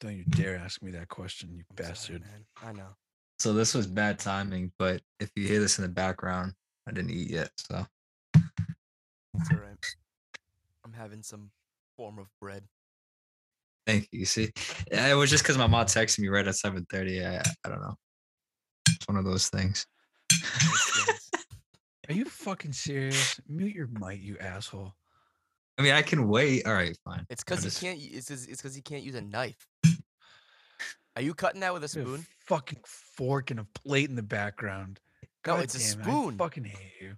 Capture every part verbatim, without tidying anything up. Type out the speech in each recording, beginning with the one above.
Don't you dare ask me that question, you I'm bastard. Sorry, I know. So this was bad timing, but if you hear this in the background, I didn't eat yet, so. That's all right. I'm having some form of bread. Thank you. You see, it was just because my mom texted me right at seven thirty. I, I don't know. It's one of those things. Are you fucking serious? Mute your mic, you asshole. I mean, I can wait. All right, fine. It's because he just... can't. It's it's because he can't use a knife. Are you cutting that with a spoon? A fucking fork and a plate in the background. God no, it's a spoon. It. I fucking hate you.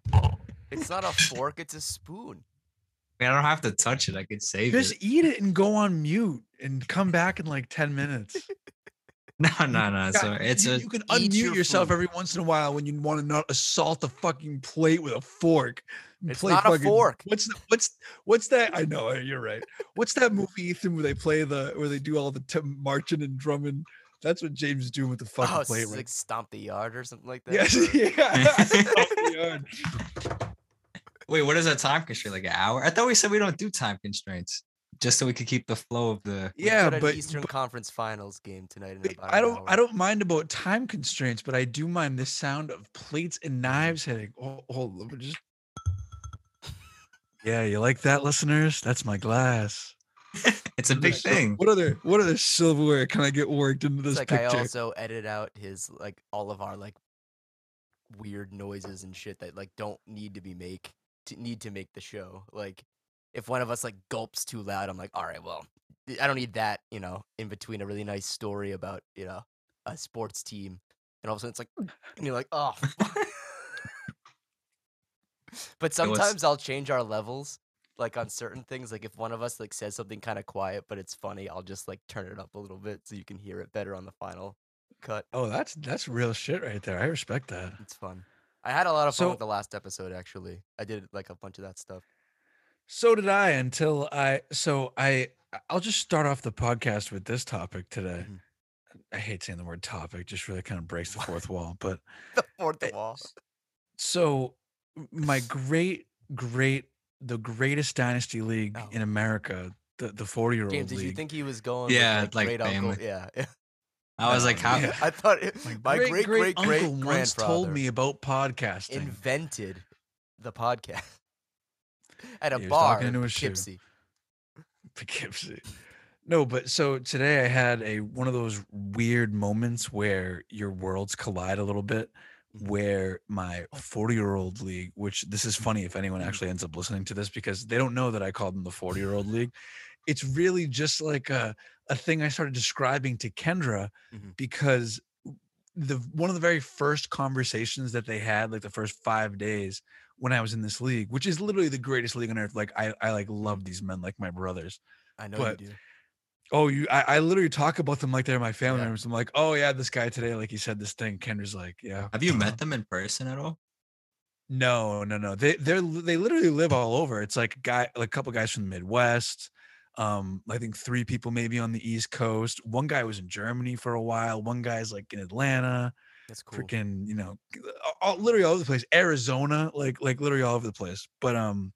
It's not a fork. It's a spoon. I mean, I don't have to touch it. I could save Just it. Just eat it and go on mute and come back in like ten minutes. No, no, no. So it's you, a, you can unmute your yourself food. Every once in a while when you want to not assault a fucking plate with a fork. It's play not fucking, a fork. What's the, what's what's that? I know you're right. What's that movie, Ethan, where they play the where they do all the t- marching and drumming? That's what James is doing with the fucking oh, plate. It's right? Like Stomp the Yard or something like that. Yes, yeah, Stomp the Yard. Wait, what is that time constraint? Like an hour? I thought we said we don't do time constraints. Just so we could keep the flow of the yeah, but Eastern but, Conference Finals game tonight. In I don't, I don't mind about time constraints, but I do mind the sound of plates and knives hitting. Oh, hold on, just yeah, you like that, listeners? That's my glass. It's a big what thing. What other, what other silverware can I get worked into this it's like picture? I also edit out his like all of our like weird noises and shit that like don't need to be make to need to make the show like. If one of us like gulps too loud, I'm like, all right, well, I don't need that, you know, in between a really nice story about, you know, a sports team. And all of a sudden it's like, and you're like, oh. But sometimes was... I'll change our levels, like on certain things. Like if one of us like says something kind of quiet, but it's funny, I'll just like turn it up a little bit so you can hear it better on the final cut. Oh, that's that's real shit right there. I respect that. It's fun. I had a lot of fun so... with the last episode, actually. I did like a bunch of that stuff. So did I until I so I I'll just start off the podcast with this topic today. Mm-hmm. I hate saying the word topic, just really kind of breaks the fourth wall, but the fourth wall. So my great great the greatest dynasty league oh. in America, the the forty-year-old league. Did you think he was going yeah, with like, like great family. Uncle? Yeah. I was like how yeah. I thought it, my, my great great great, great uncle great once told me about podcasting. Invented the podcast. At a bar in Poughkeepsie. Poughkeepsie. No, but so today I had a one of those weird moments where your worlds collide a little bit, where my forty-year-old league, which this is funny if anyone actually ends up listening to this because they don't know that I called them the forty-year-old league. It's really just like a, a thing I started describing to Kendra mm-hmm. because the one of the very first conversations that they had, like the first five days, when I was in this league, which is literally the greatest league on earth. Like I, I like love these men, like my brothers. I know but, you do. Oh, you, I, I literally talk about them like they're my family yeah. members. I'm like, oh yeah, this guy today, like he said this thing. Kendra's like, yeah. Have you met know. them in person at all? No, no, no. They, they're, they literally live all over. It's like a guy, like a couple guys from the Midwest. Um, I think three people maybe on the East Coast. One guy was in Germany for a while. One guy's like in Atlanta. That's cool. Freaking, you know, all, literally all over the place. Arizona, like, like literally all over the place. But um,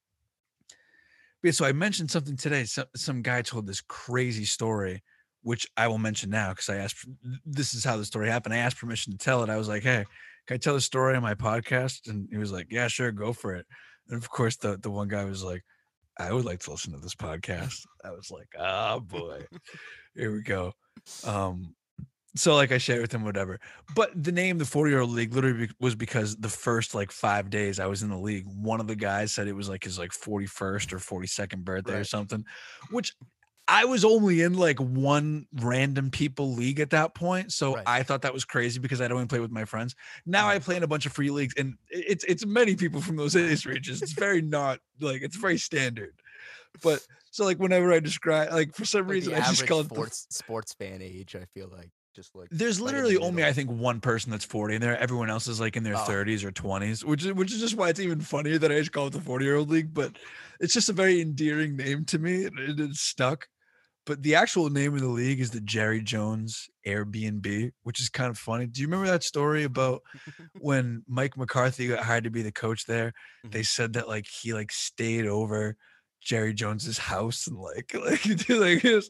yeah. So I mentioned something today. Some some guy told this crazy story, which I will mention now because I asked. This is how the story happened. I asked permission to tell it. I was like, hey, can I tell the story on my podcast? And he was like, yeah, sure, go for it. And of course, the the one guy was like, I would like to listen to this podcast. I was like, ah, oh, boy, here we go. Um. So like I shared with him, whatever, but the name, the forty-year-old league literally was because the first like five days I was in the league, one of the guys said it was like his like forty-first or forty-second birthday right. or something, which I was only in like one random people league at that point. So right. I thought that was crazy because I don't even play with my friends. Now right. I play in a bunch of free leagues and it's, it's many people from those age ranges. It's very not like, it's very standard. But so like whenever I describe, like for some like reason, I just call it sports, the sports fan age. I feel like just like there's literally the only, I think, one person that's forty in there. Everyone else is like in their oh. thirties or twenties, which is, which is just why it's even funnier that I just call it the forty year old league. But it's just a very endearing name to me. It, it, it stuck. But the actual name of the league is the Jerry Jones Airbnb, which is kind of funny. Do you remember that story about when Mike McCarthy got hired to be the coach there? Mm-hmm. They said that like he like stayed over Jerry Jones's house and like like like it was,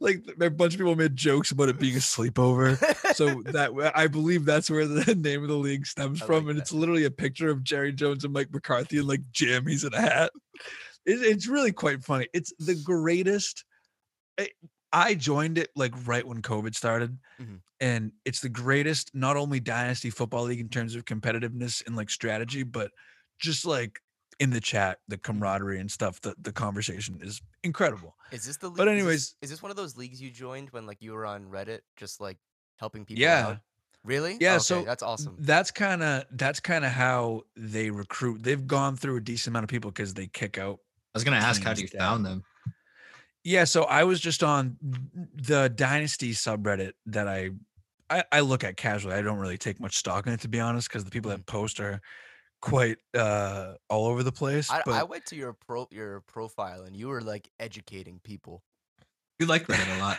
like a bunch of people made jokes about it being a sleepover. So that I believe that's where the name of the league stems I from, like and that. It's literally a picture of Jerry Jones and Mike McCarthy in like jammies and a hat. It, it's really quite funny. It's the greatest. It, I joined it like right when COVID started, mm-hmm. and it's the greatest not only Dynasty Football League in terms of competitiveness and like strategy, but just like in the chat, the camaraderie and stuff. The the conversation is incredible. Is this the league? But anyways, is this, is this one of those leagues you joined when like you were on Reddit, just like helping people? Yeah, out? Really? Yeah. Okay, so that's awesome. That's kind of that's kind of how they recruit. They've gone through a decent amount of people because they kick out. I was gonna ask how you found them. Yeah, so I was just on the Dynasty subreddit that I, I I look at casually. I don't really take much stock in it, to be honest, because the people that post are quite uh, all over the place. I, but I went to your pro, your profile, and you were like educating people. You like that a lot.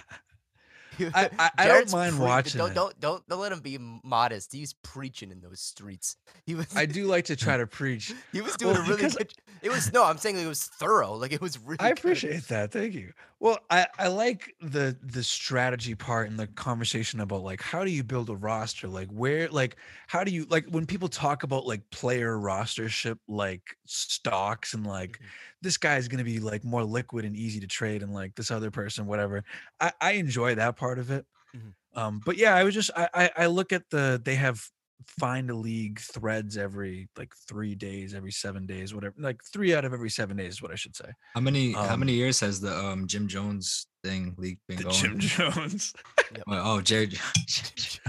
I, I, I don't mind pre- watching. Don't, don't don't don't let him be modest. He's preaching in those streets. He was. I do like to try to preach. He was doing well, a really good. It was no. I'm saying like it was thorough. Like it was really. I appreciate good. that. Thank you. Well, I, I like the the strategy part and the conversation about like how do you build a roster? Like where like how do you like when people talk about like player rostership like stocks and like mm-hmm. this guy is gonna be like more liquid and easy to trade and like this other person whatever. I, I enjoy that part. Part of it, mm-hmm. um, but yeah, I was just I, I I look at the they have find a league threads every like three days, every seven days, whatever. Like three out of every seven days is what I should say. How many um, how many years has the um Jim Jones thing league been the going? Jim Jones. Yep. Oh, Jerry Jones.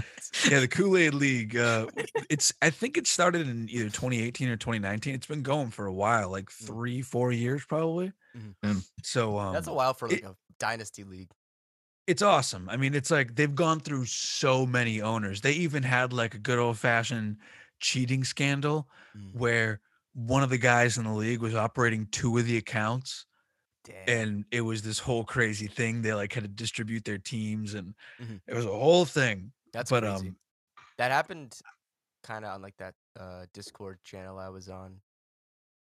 Yeah, the Kool-Aid League. Uh, it's I think it started in either twenty eighteen or twenty nineteen. It's been going for a while, like three four years probably. Mm-hmm. So um, that's a while for like it, a dynasty league. It's awesome. I mean, it's like they've gone through so many owners. They even had like a good old fashioned cheating scandal mm. where one of the guys in the league was operating two of the accounts. Damn. And it was this whole crazy thing. They like had to distribute their teams and mm-hmm. it was a whole thing. That's but, crazy. Um, that happened kind of on like that uh, Discord channel I was on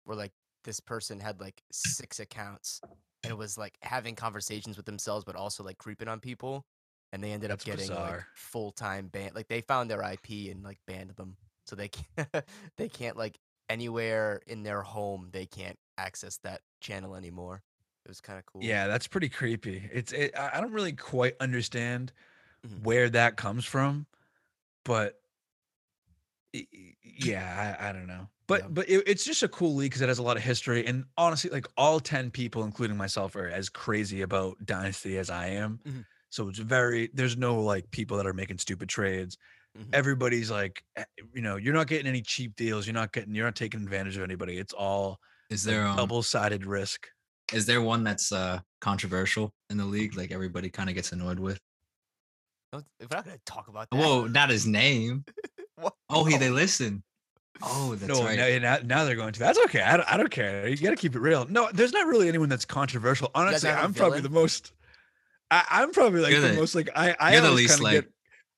where like this person had like six accounts. And it was like having conversations with themselves, but also like creeping on people. And they ended That's up getting bizarre. Like full-time banned. Like they found their I P and like banned them. So they can't, they can't like anywhere in their home, they can't access that channel anymore. It was kind of cool. Yeah, that's pretty creepy. It's it, I don't really quite understand mm-hmm. where that comes from, but yeah, I, I don't know. But yeah. but it, it's just a cool league because it has a lot of history. And honestly, like all ten people, including myself, are as crazy about Dynasty as I am. Mm-hmm. So it's very, there's no like people that are making stupid trades. Mm-hmm. Everybody's like, you know, you're not getting any cheap deals. You're not getting, you're not taking advantage of anybody. It's all is there like, um, double-sided risk. Is there one that's uh, controversial in the league? Like everybody kind of gets annoyed with? We're not going to talk about that. Whoa, not his name. What? Oh, he, they listen. Oh, that's no, right. Now, now they're going to. That's okay. I don't, I don't care. You got to keep it real. No, there's not really anyone that's controversial. Honestly, I'm probably the most. I, I'm probably like the, the most like I. I you're the least like. Get,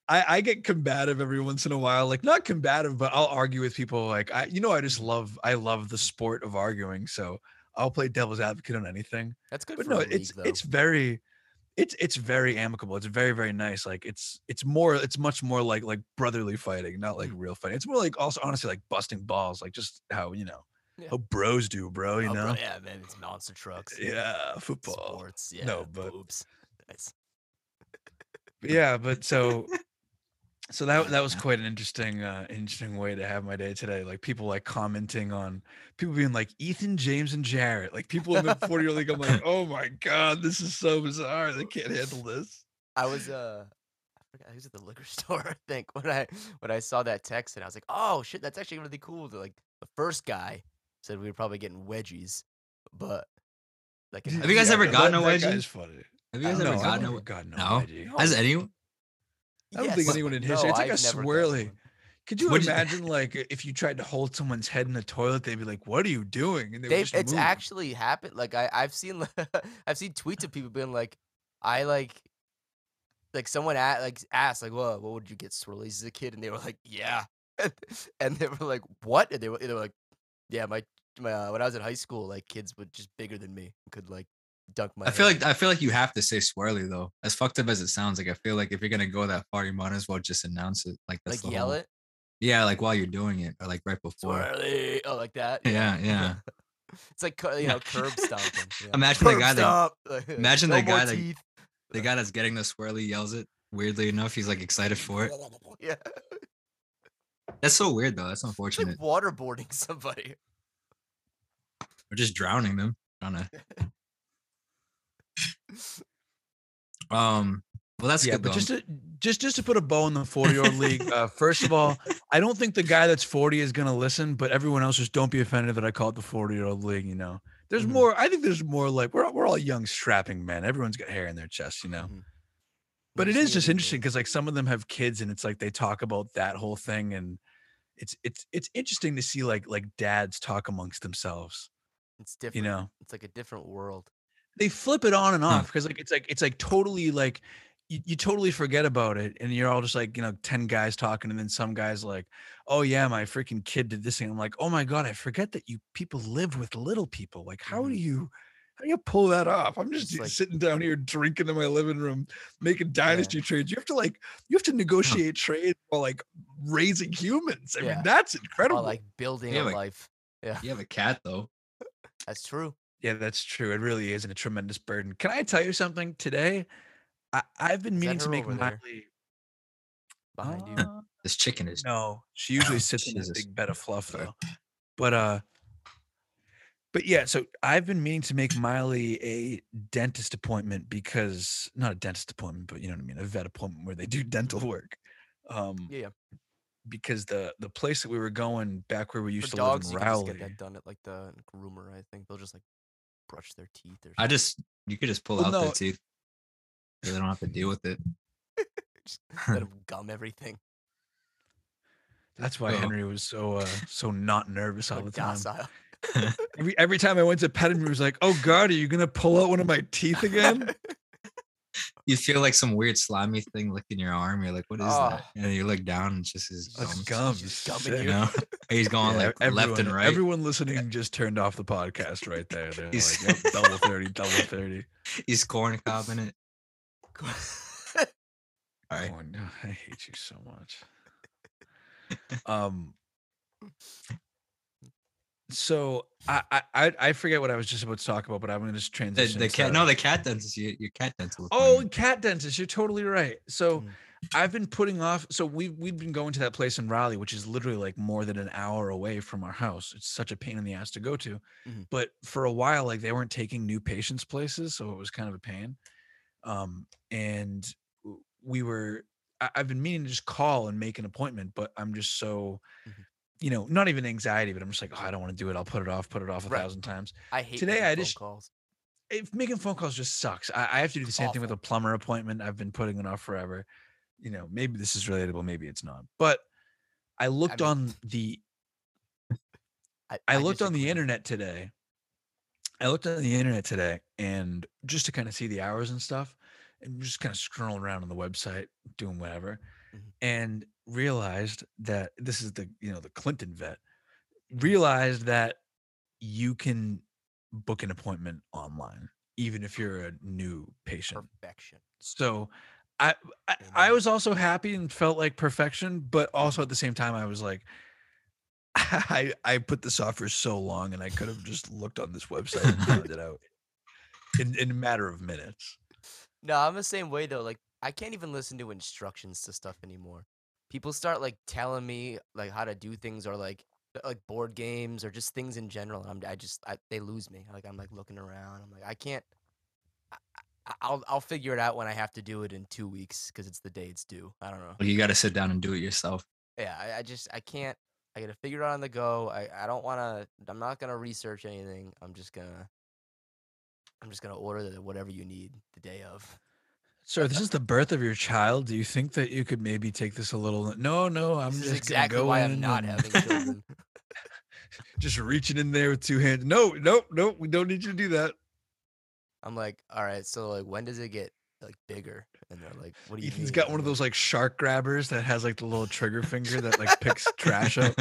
I, I get combative every once in a while. Like not combative, but I'll argue with people. Like I, you know, I just love. I love the sport of arguing. So I'll play devil's advocate on anything. That's good. But for no, league, it's though. it's very. It's it's very amicable. It's very, very nice. Like it's it's more it's much more like like brotherly fighting, not like real fighting. It's more like also honestly like busting balls, like just how you know yeah. how bros do, bro. You oh, know, bro, yeah, man. It's monster trucks. Yeah, football. Sports. Yeah, no, but oops. Nice. Yeah, but so so that that was quite an interesting uh, interesting way to have my day today. Like people like commenting on people being like Ethan, James, and Jarrett. Like people in the forty-year league. I'm like, oh my god, this is so bizarre. They can't handle this. I was uh, I forgot I was at the liquor store. I think when I when I saw that text and I was like, oh shit, that's actually really cool. Like the first guy said we were probably getting wedgies, but Like, have you guys yeah, ever that, gotten a wedgie? That guy's funny. Have you guys ever know, gotten a wedgie? No. no. Has anyone? I don't yes. think anyone in history. No, it's like I've a swirly. Could you what imagine, you, like, if you tried to hold someone's head in the toilet, they'd be like, "What are you doing?" And they Dave, would just it's move. Actually happened. Like, I, I've seen, I've seen tweets of people being like, "I like, like someone at like asked like, well, what would you get swirlies as a kid?" And they were like, "Yeah," and they were like, "What?" And they were, they were like, "Yeah, my, my uh, when I was in high school, like kids were just bigger than me could like dunk my." I head. feel like I feel like you have to say swirly though. As fucked up as it sounds, like I feel like if you're gonna go that far, you might as well just announce it. Like that's like the yell whole- it. Yeah, like while you're doing it, or like right before. Swirly. Oh, like that. Yeah, yeah. yeah. It's like you know, curb stomping. Yeah. Imagine curb the guy that. Imagine no the guy that. The guy that's getting the swirly yells it. Weirdly enough, he's like excited for it. Yeah. That's so weird though. That's unfortunate. It's like waterboarding somebody. Or just drowning them. I don't know. um. Well, that's yeah, good. But just to, just just to put a bow in the forty-year-old league, uh, first of all, I don't think the guy that's forty is going to listen, but everyone else just don't be offended that I call it the forty-year-old league, you know. There's mm-hmm. more – I think there's more like – we're we're all young, strapping men. Everyone's got hair in their chest, you know. Mm-hmm. But it is just interesting because, like, some of them have kids, and it's like they talk about that whole thing, and it's it's it's interesting to see, like, like dads talk amongst themselves. It's different. You know? It's like a different world. They flip it on and off because, huh. like, it's like it's like totally, like – You, you totally forget about it, and you're all just like, you know, ten guys talking, and then some guys like, "Oh yeah, my freaking kid did this thing." I'm like, "Oh my god, I forget that you people live with little people. Like, how mm-hmm. do you, how do you pull that off?" I'm just like, sitting down here drinking in my living room, making dynasty yeah. trades. You have to like, you have to negotiate trades while like raising humans. I yeah. mean, that's incredible. While, like building a, a life. Yeah, you have a cat though. That's true. Yeah, that's true. It really is a tremendous burden. Can I tell you something today? I, I've been meaning to make Miley behind uh, you. This chicken is no. She usually sits in this big bed of fluff though. But uh, but yeah. So I've been meaning to make Miley a dentist appointment because not a dentist appointment, but you know what I mean, a vet appointment where they do dental work. Um, yeah. Because the the place that we were going back where we used For to dogs, live in Rowley, you can just get that done at like the groomer. I think they'll just like brush their teeth or something. I just you could just pull well, out no, their teeth. So they don't have to deal with it. Just let them gum everything. That's why oh. Henry was so uh, so not nervous all the time. every every time I went to pet him, he was like, "Oh God, are you gonna pull out one of my teeth again?" You feel like some weird slimy thing licking your arm. You're like, "What is oh. that?" And you look down, and it's just his gums. gums. He's, just gumming you. You know? He's going yeah, like everyone, left and right. Everyone listening just turned off the podcast right there. They're He's like, yep, double thirty, double thirty. He's corn cobbing it. All right. Oh, no, I hate you so much. Um. So I I I forget what I was just about to talk about, but I'm gonna just transition. The, the cat, no, the cat dentist. Your, your cat dentist. Oh, funny. Cat dentist. You're totally right. So mm. I've been putting off. So we we've been going to that place in Raleigh, which is literally like more than an hour away from our house. It's such a pain in the ass to go to, mm. but for a while, like they weren't taking new patients' places, so it was kind of a pain. Um, and we were, I, I've been meaning to just call and make an appointment, but I'm just so, mm-hmm. you know, not even anxiety, but I'm just like, oh, I don't want to do it. I'll put it off, put it off a right. thousand times. I hate today. I phone just, calls. If making phone calls just sucks. I, I have to do the it's same awful. thing with a plumber appointment. I've been putting it off forever. You know, maybe this is relatable. Maybe it's not, but I looked I mean, on the, I, I looked I on the internet today. I looked on the internet today and just to kind of see the hours and stuff and just kind of scrolling around on the website, doing whatever, mm-hmm. and realized that this is the, you know, the Clinton vet realized that you can book an appointment online, even if you're a new patient. Perfection. So I, I, I was also happy and felt like perfection, but also at the same time, I was like, I, I put this off for so long and I could have just looked on this website and found it out in, in a matter of minutes. No, I'm the same way though. Like I can't even listen to instructions to stuff anymore. People start like telling me like how to do things or like, like board games or just things in general. And I'm, I just, I, they lose me. Like I'm like looking around. I'm like, I can't, I, I'll, I'll figure it out when I have to do it in two weeks. Cause it's the day it's due. I don't know. Well, you got to sit down and do it yourself. Yeah. I, I just, I can't, I gotta figure it out on the go. I, I don't wanna I'm not gonna research anything. I'm just gonna I'm just going to order the, whatever you need the day of. Sir, this is the birth of your child. Do you think that you could maybe take this a little? No, no, I'm this just is exactly go why I'm not and... having children. Just reaching in there with two hands. No, no, no, we don't need you to do that. I'm like, all right, so like, when does it get like bigger? And they're like, what do you? Ethan's mean? Got one of those like shark grabbers that has like the little trigger finger that like picks trash up.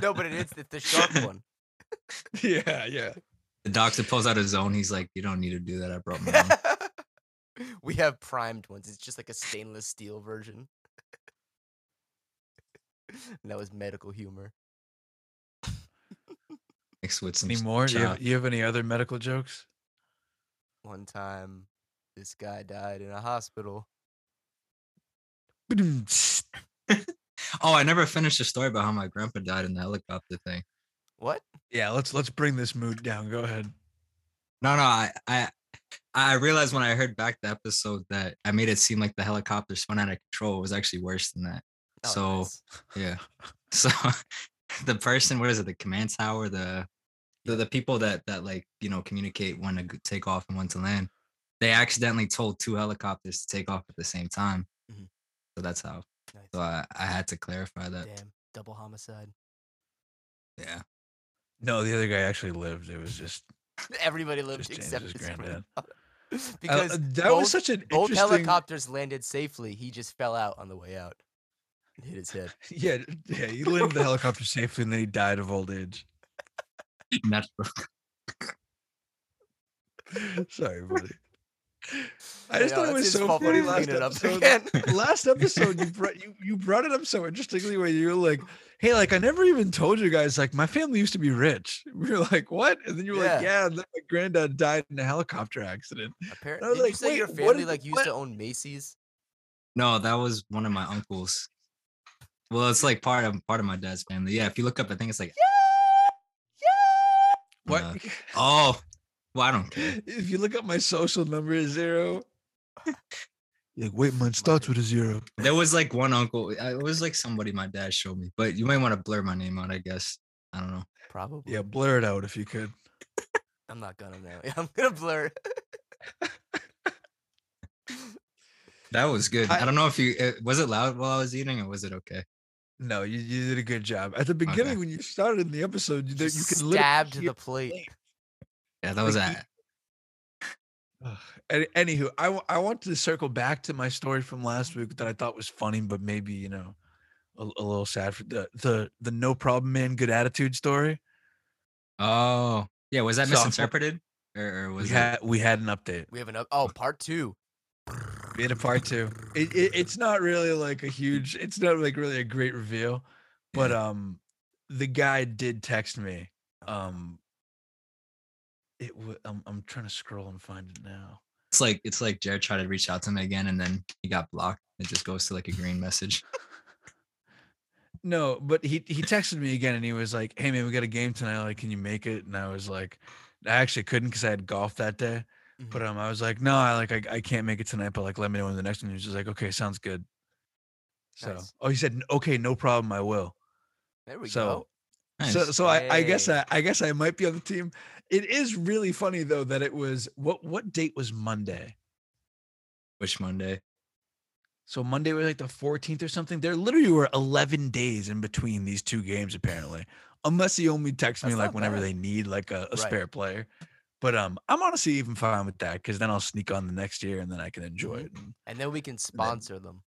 No, but it is it's the shark one. Yeah, yeah. The doc that pulls out his own. He's like, you don't need to do that. I brought my own. We have primed ones. It's just like a stainless steel version. That was medical humor. Mixed with some any more? You have, you have any other medical jokes? One time, this guy died in a hospital. Oh, I never finished the story about how my grandpa died in the helicopter thing. What? Yeah, let's let's bring this mood down. Go ahead. No, no, I. I I realized when I heard back the episode that I made it seem like the helicopter spun out of control. It was actually worse than that. Oh, so, nice. Yeah. So the person, what is it? The command tower, the, the, the people that, that like, you know, communicate when to take off and when to land, they accidentally told two helicopters to take off at the same time. Mm-hmm. So that's how, nice. So I, I had to clarify that. Damn, double homicide. Yeah. No, the other guy actually lived. It was just. Everybody lived just except his granddad. His because uh, that both, was such an both interesting... helicopters landed safely. He just fell out on the way out and hit his head. Yeah, yeah. He landed the helicopter safely and then he died of old age. Natural. Sorry, buddy. I just I know, thought it was so funny last episode. Last episode, you brought you, you brought it up so interestingly where you were like, hey, like I never even told you guys, like my family used to be rich. We were like, what? And then you were yeah. like, yeah, and then my granddad died in a helicopter accident. Apparently, I was did like, you say wait, your family is, like used what? To own Macy's? No, that was one of my uncles. Well, it's like part of part of my dad's family. Yeah, if you look up, I think it's like yeah, yeah. What? Uh, oh. Well, I don't care. If you look up my social number, is zero. Like, wait, mine starts with a zero. There was like one uncle. It was like somebody my dad showed me, but you might want to blur my name out, I guess. I don't know. Probably. Yeah, blur it out if you could. I'm not gonna now. I'm gonna blur. That was good. I, I don't know if you was it loud while I was eating, or was it okay? No, you, you did a good job. At the beginning, okay. When you started in the episode, you, you could stabbed the plate. plate. Yeah, that was that. Anywho, I, w- I want to circle back to my story from last week that I thought was funny, but maybe, you know, a, a little sad for the, the, the no problem man, good attitude story. Oh, yeah. Was that so, misinterpreted? Or, or was we, it... had, we had an update. We have an up. Oh, part two. We had a part two. It, it, it's not really like a huge, it's not like really a great reveal, but um, the guy did text me. Um, It w- I'm, I'm trying to scroll and find it now. It's like it's like Jared tried to reach out to me again, and then he got blocked. It just goes to like a green message. No, but he he texted me again, and he was like, "Hey man, we got a game tonight. Like, can you make it?" And I was like, "I actually couldn't because I had golf that day." Mm-hmm. But um, I was like, "No, I like I, I can't make it tonight. But like, let me know when the next one." He was just like, "Okay, sounds good." So nice. Oh, he said, "Okay, no problem. I will." There we so, go. Nice. So so I, I guess I, I guess I might be on the team. It is really funny though that it was what what date was Monday? Which Monday? So Monday was like the fourteenth or something. There literally were eleven days in between these two games apparently, unless he only texts me like whenever bad. They need like a, a right. spare player. But um, I'm honestly even fine with that because then I'll sneak on the next year and then I can enjoy it. And, and then we can sponsor then, them.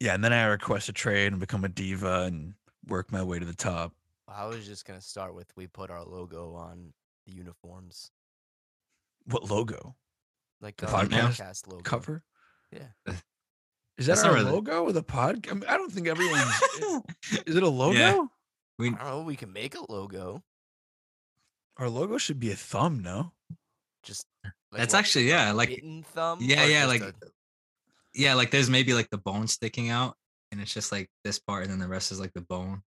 Yeah, and then I request a trade and become a diva and work my way to the top. I was just going to start with we put our logo on the uniforms. What logo? Like the um, podcast? podcast logo. Cover? Yeah. Is that That's our really... logo with a pod? I mean, I don't think everyone's... Is it a logo? Yeah. We... I don't know. We can make a logo. Our logo should be a thumb, no? Just... Like That's actually, yeah. Like bitten thumb? Yeah, yeah. Like, a... Yeah, like there's maybe like the bone sticking out and it's just like this part and then the rest is like the bone.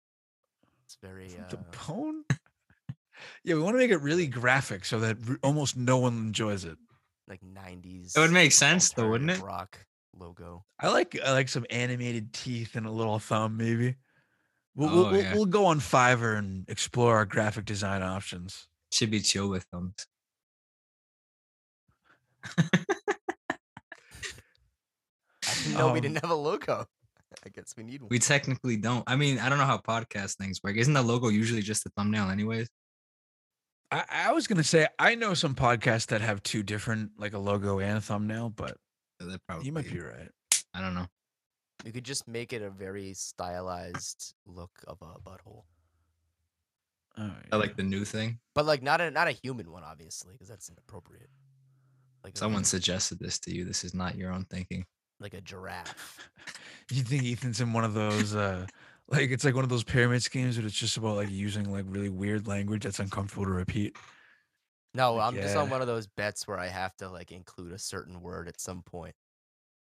It's very uh... the bone. Yeah, we want to make it really graphic so that re- almost no one enjoys it. Like nineties. It would make sense though, wouldn't it? Rock logo. I like I like some animated teeth and a little thumb maybe. We'll oh, we'll, yeah. we'll go on Fiverr and explore our graphic design options. Should be chill with thumbs. know um, we didn't have a logo. I guess we need one. We technically don't. I mean, I don't know how podcast things work. Isn't the logo usually just the thumbnail anyways? I, I was going to say, I know some podcasts that have two different, like a logo and a thumbnail, but yeah, probably, you might be right. I don't know. You could just make it a very stylized look of a butthole. Oh, yeah. I like the new thing. But like not a, not a human one, obviously, because that's inappropriate. Like someone a, suggested this to you. This is not your own thinking. Like a giraffe. You think Ethan's in one of those, uh, like it's like one of those pyramid schemes that it's just about like using like really weird language that's uncomfortable to repeat. No, like, I'm yeah. just on one of those bets where I have to like include a certain word at some point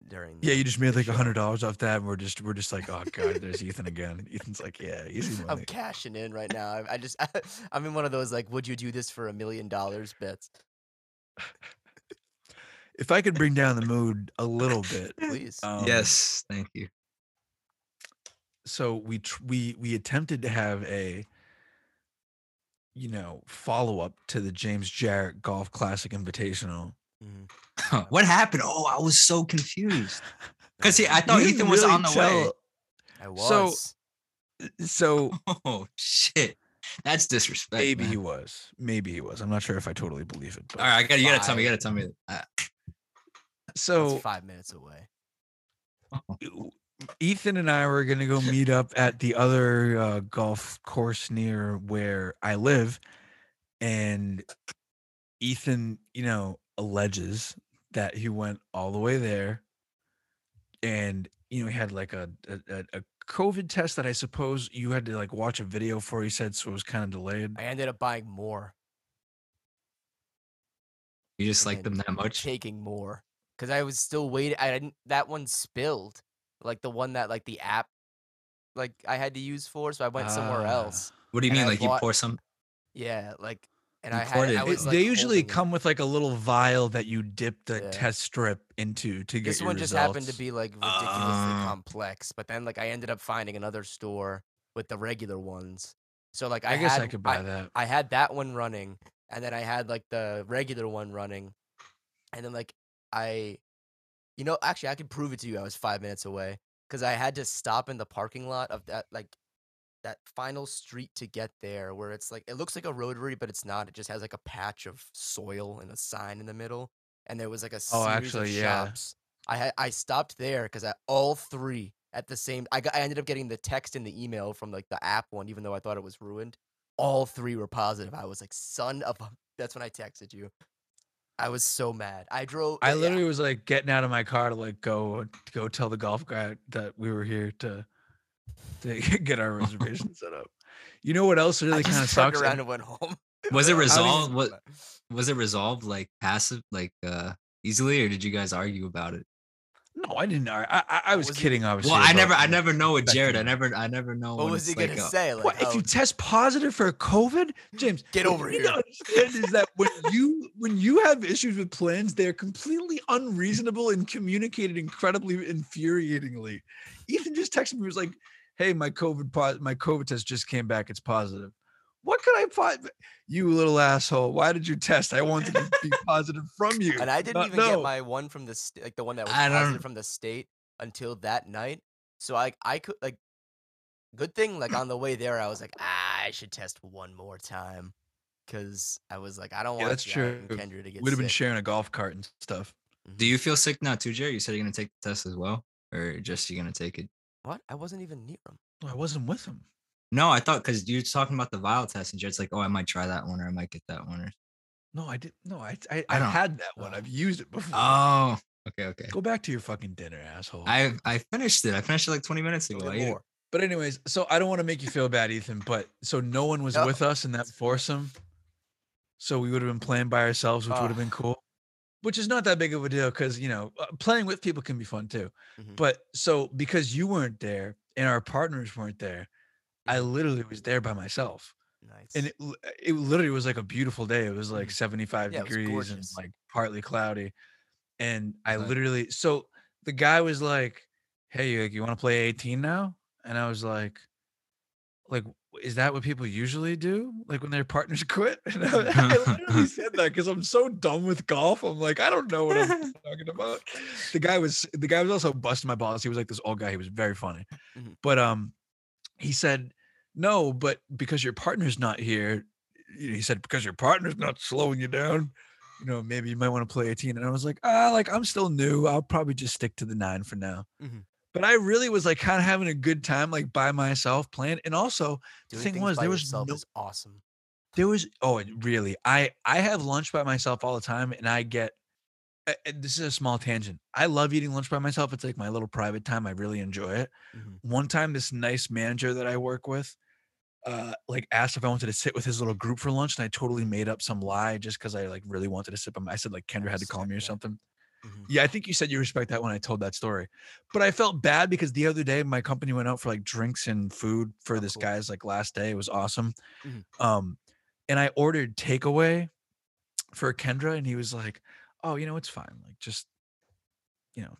during. The, yeah, you just made like a hundred dollars off that, and we're just we're just like, oh god, there's Ethan again. And Ethan's like, yeah, easy money. I'm cashing in right now. I, I just I, I'm in one of those like, would you do this for a million dollars bets? If I could bring down the mood a little bit, please. Um, yes, thank you. So we tr- we we attempted to have a, you know, follow up to the James Jarrett Golf Classic Invitational. Mm-hmm. What happened? Oh, I was so confused because see, I thought Ethan was really on the tell- way. I was. So, so oh shit. That's disrespect. Maybe man. he was. Maybe he was. I'm not sure if I totally believe it. All right, I got you. Got to tell me. You got to tell me. Uh, so that's five minutes away. Oh. Ethan and I were gonna go meet up at the other uh, golf course near where I live, and Ethan, you know, alleges that he went all the way there, and you know, he had like a a, a COVID test that I suppose you had to like watch a video for. He said so it was kind of delayed. I ended up buying more. You just like them that much? Taking more because I was still waiting. I didn't. That one spilled. Like the one that like the app like I had to use for, so I went somewhere uh, else. What do you mean? I like bought, you pour some? Yeah, like and I had I was, it, like, they usually come it. with like a little vial that you dip the yeah. test strip into to get this your one results. Just happened to be like ridiculously uh, complex, but then like I ended up finding another store with the regular ones. So like I, I guess had, I could buy I, that. I had that one running, and then I had like the regular one running, and then like I. You know, actually, I can prove it to you. I was five minutes away because I had to stop in the parking lot of that, like, that final street to get there where it's like, it looks like a rotary, but it's not. It just has like a patch of soil and a sign in the middle. And there was like a series oh, actually, of yeah. shops. I had, I stopped there because I all three at the same, I got, I ended up getting the text and the email from like the app one, even though I thought it was ruined. All three were positive. I was like, son of a, that's when I texted you. I was so mad. I drove. I literally yeah. was like getting out of my car to like go go tell the golf guy that we were here to, to get our reservation set up. You know what else really kind of sucks? Around and went home. Was it resolved? What was it resolved? Like passive, like uh, easily, or did you guys argue about it? No, I didn't. I I, I was, was kidding. It? Obviously. Well, I never, I never know with Jared. I never, I never know. What was he like gonna a, say? Like, what, oh, if you test positive for COVID, James, get over here. Is that when you when you have issues with plans, they're completely unreasonable and communicated incredibly infuriatingly. Ethan just texted me. He was like, "Hey, my COVID pos- my COVID test just came back. It's positive. What could I find? You little asshole. Why did you test? I wanted to be positive from you." And I didn't even no. get my one from the st- like the one that was I positive don't... from the state until that night. So I I could like good thing like on the way there I was like, ah, I should test one more time cuz I was like I don't yeah, want Kendra to get We'd have been sharing a golf cart and stuff. Mm-hmm. Do you feel sick now too, Jerry? You said you're going to take the test as well or just you're going to take it? What? I wasn't even near him. I wasn't with him. No, I thought because you were talking about the vial test, and Jared's like, "Oh, I might try that one, or I might get that one." Or... No, I didn't. No, I I, I, I had that one. I've used it before. Oh, okay, okay. Go back to your fucking dinner, asshole. I I finished it. I finished it like twenty minutes ago. I more. But anyways, so I don't want to make you feel bad, Ethan. But so no one was no. with us in that foursome, so we would have been playing by ourselves, which oh. would have been cool. Which is not that big of a deal because you know playing with people can be fun too. Mm-hmm. But so because you weren't there and our partners weren't there. I literally was there by myself. Nice. And it, it literally was like a beautiful day. It was like seventy-five yeah, degrees and like partly cloudy. And I right. literally, so the guy was like, "Hey, you, you want to play eighteen now?" And I was like, like, is that what people usually do? Like when their partners quit? And I, I literally said that because I'm so done with golf. I'm like, I don't know what I'm talking about. The guy was the guy was also busting my balls. He was like this old guy. He was very funny. Mm-hmm. But um, he said, no, but because your partner's not here, he said, because your partner's not slowing you down, you know, maybe you might want to play eighteen. And I was like, ah, like I'm still new. I'll probably just stick to the nine for now. Mm-hmm. But I really was like kind of having a good time, like by myself playing. And also, the thing was, there was no, is awesome. There was oh, really? I I have lunch by myself all the time, and I get uh, this is a small tangent. I love eating lunch by myself. It's like my little private time. I really enjoy it. Mm-hmm. One time, this nice manager that I work with, uh, like asked if I wanted to sit with his little group for lunch, and I totally made up some lie just because I like really wanted to sit by myself. I said like Kendra had to call me or something. Mm-hmm. Yeah, I think you said you respect that when I told that story, but I felt bad because the other day my company went out for like drinks and food for oh, this cool. guy's like last day. It was awesome. Mm-hmm. Um, and I ordered takeaway for Kendra, and he was like, "Oh, you know, it's fine. Like, just, you know,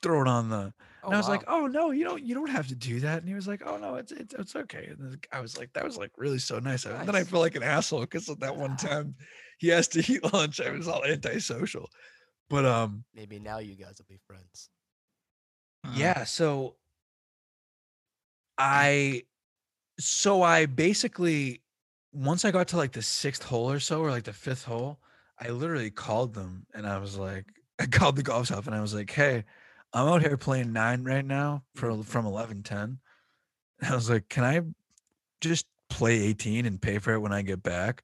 throw it on the." Oh, and I was wow. like, "Oh no, you don't, you don't have to do that." And he was like, "Oh no, it's it's, it's okay." And I was like, "That was like really so nice." nice. And then I feel like an asshole because that one time he asked to eat lunch, I was all antisocial. But um, maybe now you guys will be friends. Yeah. So I, so I basically, once I got to like the sixth hole or so, or like the fifth hole, I literally called them and I was like, I called the golf shop and I was like, "Hey, I'm out here playing nine right now for, from eleven ten. And I was like, "Can I just play eighteen and pay for it when I get back?"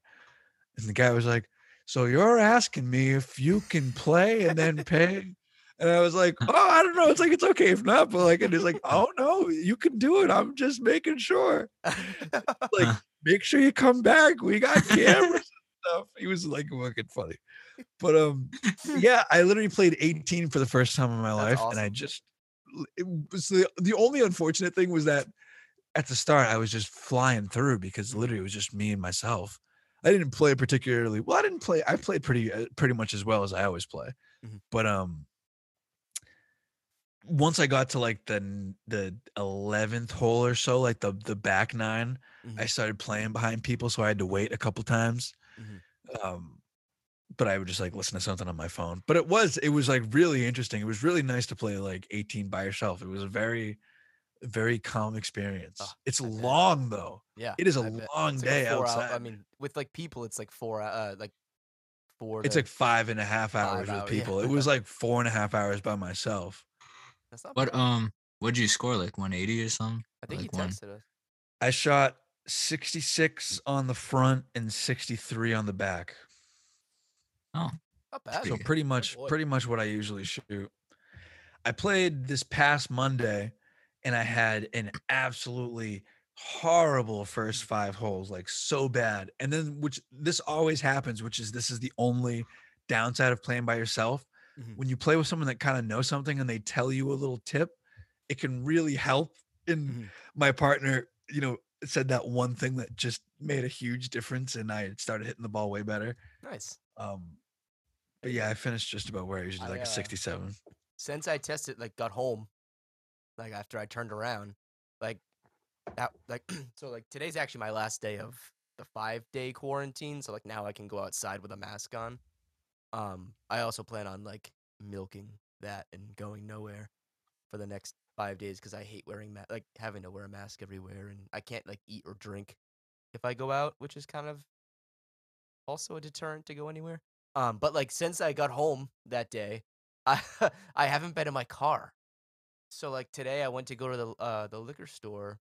And the guy was like, "So you're asking me if you can play and then pay?" And I was like, "Oh, I don't know. It's like, it's okay if not." But like, and he's like, "Oh no, you can do it. I'm just making sure. Like, make sure you come back. We got cameras and stuff." He was like fucking funny. But um, yeah, I literally played eighteen for the first time in my That's life. Awesome. And I just, it was the, the only unfortunate thing was that at the start, I was just flying through because literally it was just me and myself. I didn't play particularly well. I didn't play. I played pretty pretty much as well as I always play. Mm-hmm. But um, once I got to like the the eleventh hole or so, like the the back nine, mm-hmm. I started playing behind people, so I had to wait a couple times. Mm-hmm. Um, but I would just like listen to something on my phone. But it was it was like really interesting. It was really nice to play like eighteen by yourself. It was a very very calm experience. Oh, it's I long bet. Though. Yeah, it is a long like day a outside. Hour, I mean, with like people, it's like four, uh, like four. It's like five and a half hours with hour, people. Yeah. It was like four and a half hours by myself. That's not but bad. um, what'd you score? Like one eighty or something? I think like you texted one... us. I shot sixty six on the front and sixty three on the back. Oh, not bad. So pretty much, pretty much what I usually shoot. I played this past Monday. And I had an absolutely horrible first five holes, like so bad. And then, which this always happens, which is this is the only downside of playing by yourself. Mm-hmm. When you play with someone that kind of knows something and they tell you a little tip, it can really help. And mm-hmm. my partner, you know, said that one thing that just made a huge difference. And I started hitting the ball way better. Nice. Um, but yeah, I finished just about where I usually like I, uh, a sixty-seven. Since I tested, like got home. Like after I turned around, like that, like, so like today's actually my last day of the five day quarantine. So like now I can go outside with a mask on. Um, I also plan on like milking that and going nowhere for the next five days. Cause I hate wearing ma- like having to wear a mask everywhere, and I can't like eat or drink if I go out, which is kind of also a deterrent to go anywhere. Um, but like, since I got home that day, I, I haven't been in my car. So like today I went to go to the uh, the liquor store,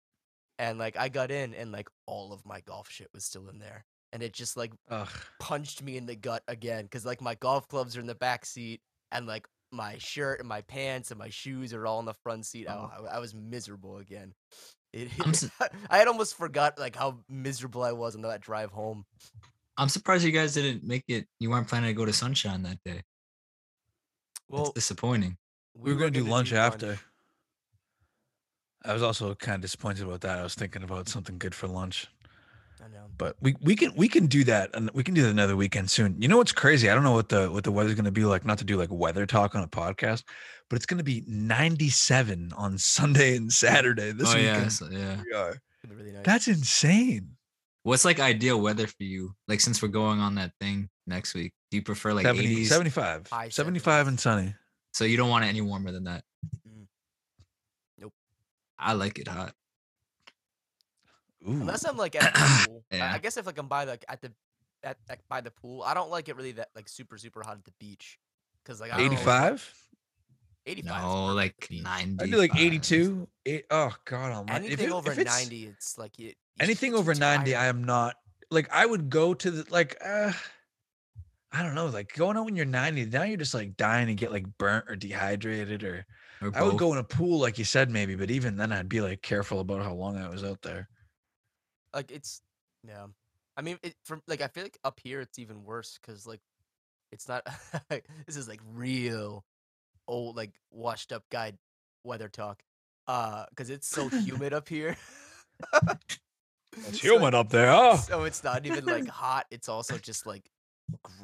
and like I got in and like all of my golf shit was still in there, and it just like Ugh. punched me in the gut again because like my golf clubs are in the back seat, and like my shirt and my pants and my shoes are all in the front seat. Oh. I, I was miserable again. It, it, I had almost forgot like how miserable I was on that drive home. I'm surprised you guys didn't make it. You weren't planning to go to Sunshine that day. Well, it's disappointing. We, we were, were going to do lunch do after. Lunch. I was also kind of disappointed about that. I was thinking about something good for lunch. I know. But we, we can we can do that, and we can do that another weekend soon. You know what's crazy? I don't know what the what the weather's going to be like. Not to do like weather talk on a podcast, but it's going to be ninety-seven on Sunday and Saturday this oh, weekend. Yeah, so, yeah. We are. It'd be really nice. That's insane. What's like ideal weather for you? Like since we're going on that thing next week, do you prefer like seventy, eighties? seventy-five, high seventy-five and sunny? So you don't want it any warmer than that? Mm. Nope. I like it hot. Ooh. Unless I'm like at the pool. Yeah. I guess if like I'm by like at the at like by the pool, I don't like it really that like super super hot at the beach. Cause like eighty-five. eighty-five. No, like ninety. I'd be like eighty-two. Eight, oh God, I'm anything if it, over if it's, ninety. It's like it, anything over tired. ninety. I am not like I would go to the like. Uh, I don't know, like going out when you're ninety. Now you're just like dying to get like burnt or dehydrated or. or I would go in a pool, like you said, maybe, but even then, I'd be like careful about how long I was out there. Like it's, yeah. I mean, it from like I feel like up here it's even worse because like it's not. This is like real. Old like washed up guy weather talk uh because it's so humid up here. It's, it's humid so, up there, huh? So it's not even like hot, it's also just like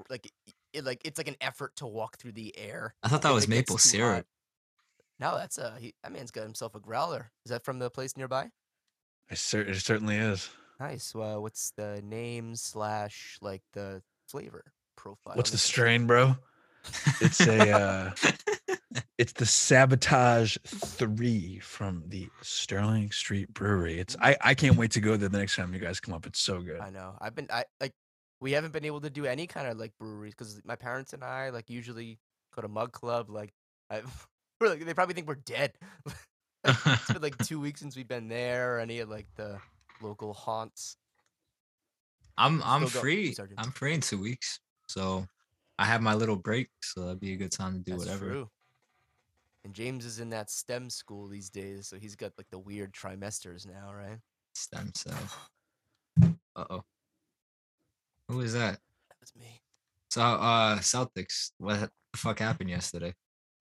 like it like it's like an effort to walk through the air. I thought that it, was like, maple syrup. No, that's a he, that man's got himself a growler. Is that from the place nearby? It, cer- it certainly is. Nice. Well, what's the name slash like the flavor profile? What's the strain, bro? It's a uh it's the Sabotage three from the Sterling Street Brewery. It's I, I can't wait to go there the next time you guys come up. It's so good. I know. I've been I like we haven't been able to do any kind of like breweries because my parents and I like usually go to Mug Club. Like I we're like they probably think we're dead. It's been like two weeks since we've been there or any of like the local haunts. I'm I'm Still free. Go, I'm free in two weeks. So I have my little break, so that'd be a good time to do That's whatever. True. And James is in that STEM school these days, so he's got like the weird trimesters now, right? STEM cells. Uh oh. Who is that? That was me. So, uh, Celtics. What the fuck happened yesterday?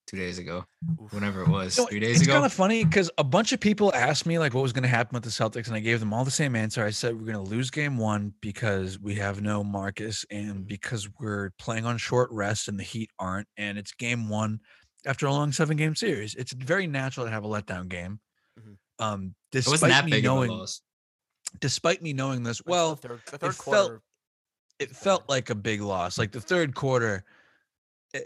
Two days ago, whenever it was, you know, three days it's ago. It's kind of funny because a bunch of people asked me like what was going to happen with the Celtics, and I gave them all the same answer. I said we're going to lose game one because we have no Marcus and because we're playing on short rest and the Heat aren't, and it's game one after a long seven game series. It's very natural to have a letdown game. Mm-hmm. Um, despite it wasn't that me big knowing, of a loss. Despite me knowing this, well, the third, the third it quarter. felt it felt like a big loss, like the third quarter.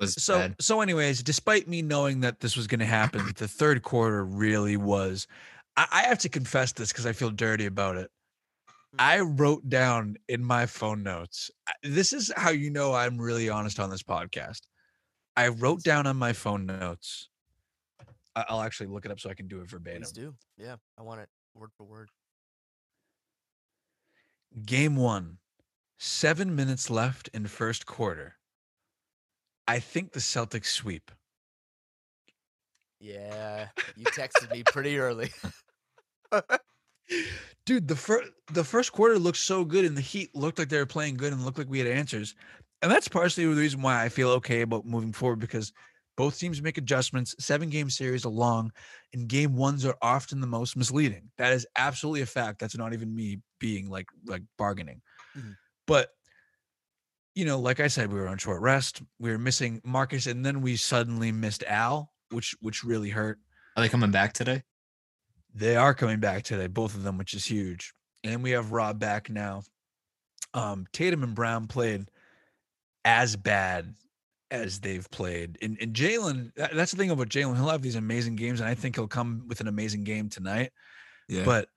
So, bad. so anyways, despite me knowing that this was going to happen, the third quarter really was, I, I have to confess this because I feel dirty about it. I wrote down in my phone notes, this is how you know I'm really honest on this podcast. I wrote down on my phone notes. I'll actually look it up so I can do it verbatim. Please do. Yeah, I want it word for word. Game one, seven minutes left in first quarter. I think the Celtics sweep. Yeah, you texted me pretty early. Dude, the first the first quarter looked so good, and the Heat looked like they were playing good and looked like we had answers. And that's partially the reason why I feel okay about moving forward, because both teams make adjustments, seven-game series are long, and game ones are often the most misleading. That is absolutely a fact. That's not even me being like like bargaining. Mm-hmm. But you know, like I said, we were on short rest. We were missing Marcus, and then we suddenly missed Al, which which really hurt. Are they coming back today? They are coming back today, both of them, which is huge. And we have Rob back now. Um, Tatum and Brown played as bad as they've played. And, and Jalen, that, that's the thing about Jalen. He'll have these amazing games, and I think he'll come with an amazing game tonight. Yeah. But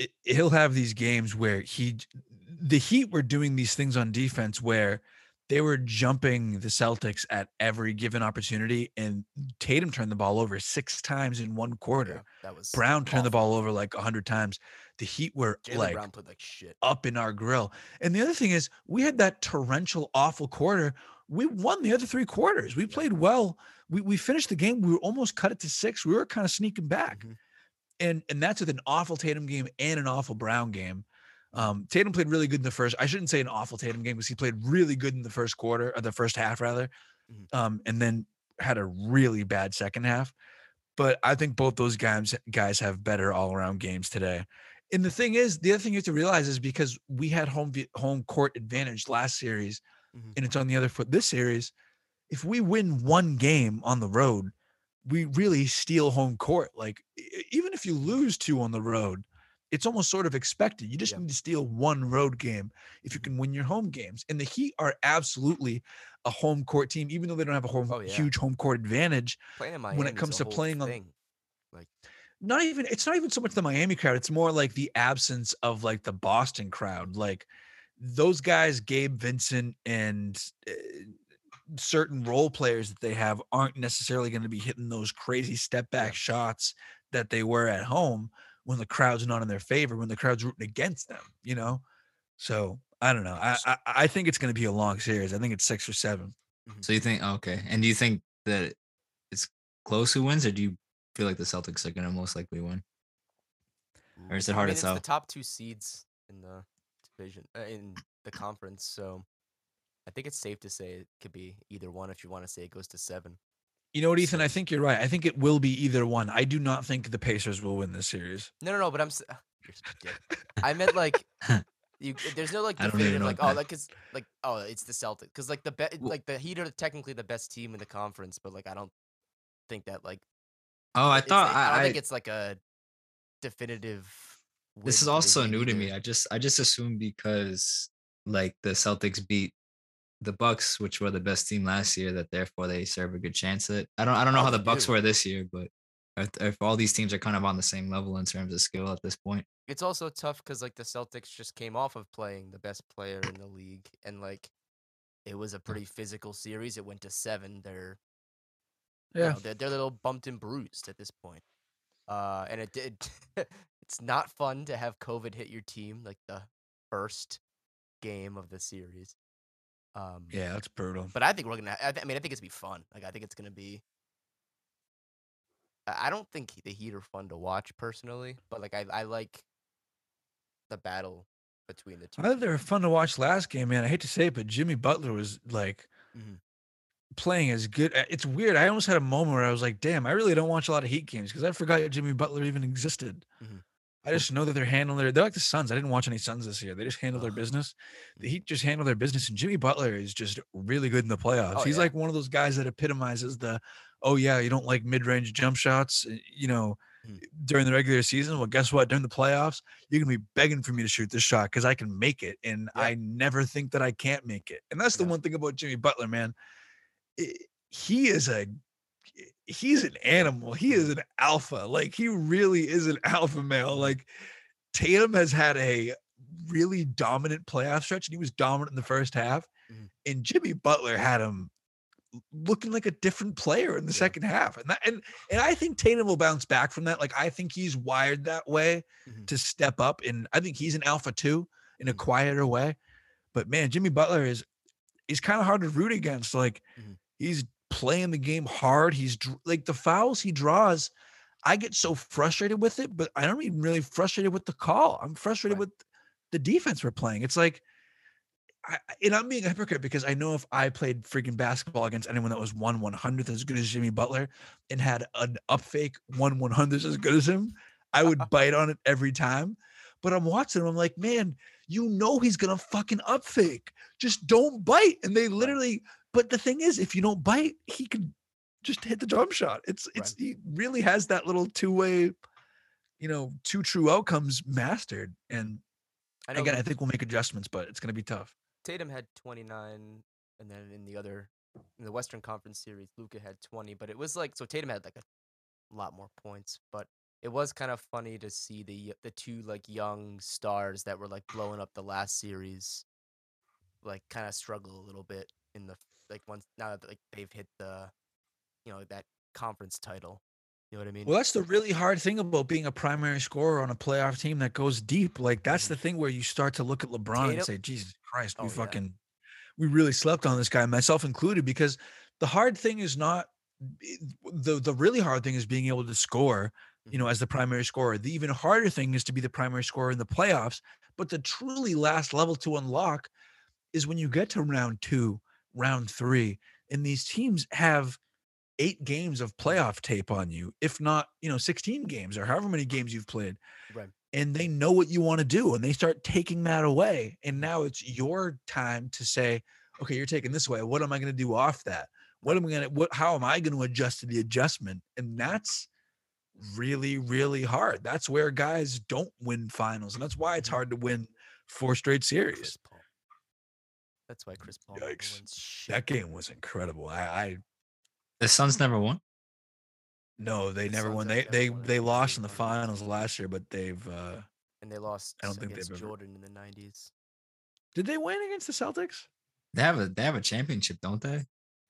it, he'll have these games where he – the Heat were doing these things on defense where they were jumping the Celtics at every given opportunity, and Tatum turned the ball over six times in one quarter. Yeah, that was Brown turned awful. the ball over like a hundred times. The Heat were Jaylen like, Brown played like shit. Up in our grill. And the other thing is we had that torrential awful quarter. We won the other three quarters. We played well. We we finished the game. We were almost cut it to six. We were kind of sneaking back. Mm-hmm. And, and that's with an awful Tatum game and an awful Brown game. Um, Tatum played really good in the first. I shouldn't say an awful Tatum game because he played really good in the first quarter or the first half rather, um, and then had a really bad second half. But I think both those guys guys have better all around games today. And the thing is, the other thing you have to realize is because we had home home court advantage last series, mm-hmm. and it's on the other foot this series. If we win one game on the road, we really steal home court. Like even if you lose two on the road, it's almost sort of expected. You just yeah. need to steal one road game if you can win your home games. And the Heat are absolutely a home court team, even though they don't have a home, oh, yeah. huge home court advantage when it comes to playing thing. on. Like, not even it's not even so much the Miami crowd. It's more like the absence of like the Boston crowd. Like those guys, Gabe Vincent and uh, certain role players that they have aren't necessarily going to be hitting those crazy step back yeah. shots that they were at home when the crowd's not in their favor, when the crowd's rooting against them, you know? So I don't know. I, I, I think it's going to be a long series. I think it's six or seven. So you think, okay. And do you think that it's close who wins, or do you feel like the Celtics are going to most likely win? Or is it hard I mean, to tell? It's the top two seeds in the division, uh, in the conference. So I think it's safe to say it could be either one. If you want to say it goes to seven. You know what, Ethan? I think you're right. I think it will be either one. I do not think the Pacers will win this series. No, no, no. But I'm. I meant like, you, there's no like definitive like oh like cause, like oh it's the Celtics because like the be- like the Heat are technically the best team in the conference, but like I don't think that like. Oh, I thought I, I don't I, think it's like a definitive. This is also new to me. I just I just assumed because like the Celtics beat the Bucks, which were the best team last year, that therefore they serve a good chance at. I don't I don't know oh, how the Bucks dude. were this year, but if, if all these teams are kind of on the same level in terms of skill at this point. It's also tough because like the Celtics just came off of playing the best player in the league, and like it was a pretty physical series. It went to seven. They're yeah, you know, they're, they're a little bumped and bruised at this point. Uh, and it did. It's not fun to have COVID hit your team like the first game of the series. Um, yeah, that's brutal. But I think we're gonna. I, th- I mean, I think it's gonna be fun. Like, I think it's gonna be. I don't think the Heat are fun to watch personally, but like I, I like the battle between the two. I thought they were fun to watch last game, man. I hate to say it, but Jimmy Butler was like mm-hmm. playing as good. It's weird. I almost had a moment where I was like, "Damn, I really don't watch a lot of Heat games because I forgot Jimmy Butler even existed." Mm-hmm. I just know that they're handling their, they're like the Suns. I didn't watch any Suns this year. They just handle oh. their business. The Heat just handle their business. And Jimmy Butler is just really good in the playoffs. Oh, He's yeah. like one of those guys that epitomizes the, oh yeah, you don't like mid-range jump shots, you know, hmm. during the regular season. Well, guess what? During the playoffs, you're going to be begging for me to shoot this shot because I can make it. And yeah. I never think that I can't make it. And that's the yeah. one thing about Jimmy Butler, man. It, he is a He's an animal. He is an alpha. Like, he really is an alpha male. Like, Tatum has had a really dominant playoff stretch, and he was dominant in the first half. Mm-hmm. And Jimmy Butler had him looking like a different player in the yeah. second half. And that, and and I think Tatum will bounce back from that. Like, I think he's wired that way mm-hmm. to step up. And I think he's an alpha too, in a mm-hmm. quieter way. But man, Jimmy Butler is is kind of hard to root against. Like, mm-hmm. he's playing the game hard. He's like the fouls he draws. I get so frustrated with it, but I don't even really frustrated with the call. I'm frustrated right. with the defense we're playing. It's like, I, and I'm being a hypocrite because I know if I played freaking basketball against anyone that was one one hundredth as good as Jimmy Butler and had an up fake one one hundredth as good as him, I would bite on it every time. But I'm watching him. I'm like, man, you know, he's going to fucking up fake. Just don't bite. And they literally, but the thing is, if you don't bite, he could just hit the jump shot. It's it's right. he really has that little two-way, you know, two true outcomes mastered. And I know, again, I think we'll make adjustments, but it's going to be tough. Tatum had twenty-nine, and then in the other, in the Western Conference series, Luka had twenty. But it was like, so Tatum had like a lot more points. But it was kind of funny to see the the two like young stars that were like blowing up the last series, like kind of struggle a little bit in the. Like once now that like they've hit the, you know, that conference title, you know what I mean? Well, that's the really hard thing about being a primary scorer on a playoff team that goes deep. Like that's the thing where you start to look at LeBron Tatum? and say, Jesus Christ, we oh, fucking, yeah. we really slept on this guy, myself included, because the hard thing is not the, the really hard thing is being able to score, you know, as the primary scorer. The even harder thing is to be the primary scorer in the playoffs. But the truly last level to unlock is when you get to round two, round three, and these teams have eight games of playoff tape on you, if not, you know, sixteen games or however many games you've played. Right. And they know what you want to do, and they start taking that away. And now it's your time to say, okay, you're taking this away. What am I going to do off that? What am I going to, what, how am I going to adjust to the adjustment? And that's really, really hard. That's where guys don't win finals, and that's why it's hard to win four straight series. That's why Chris Paul. Yikes. Wins shit. That game was incredible. I, I the Suns never won. No, they the never Suns won. They they won. They lost in the finals last year, but they've uh, and they lost. I don't think they've ever... Jordan in the nineties. Did they win against the Celtics? They have a they have a championship, don't they?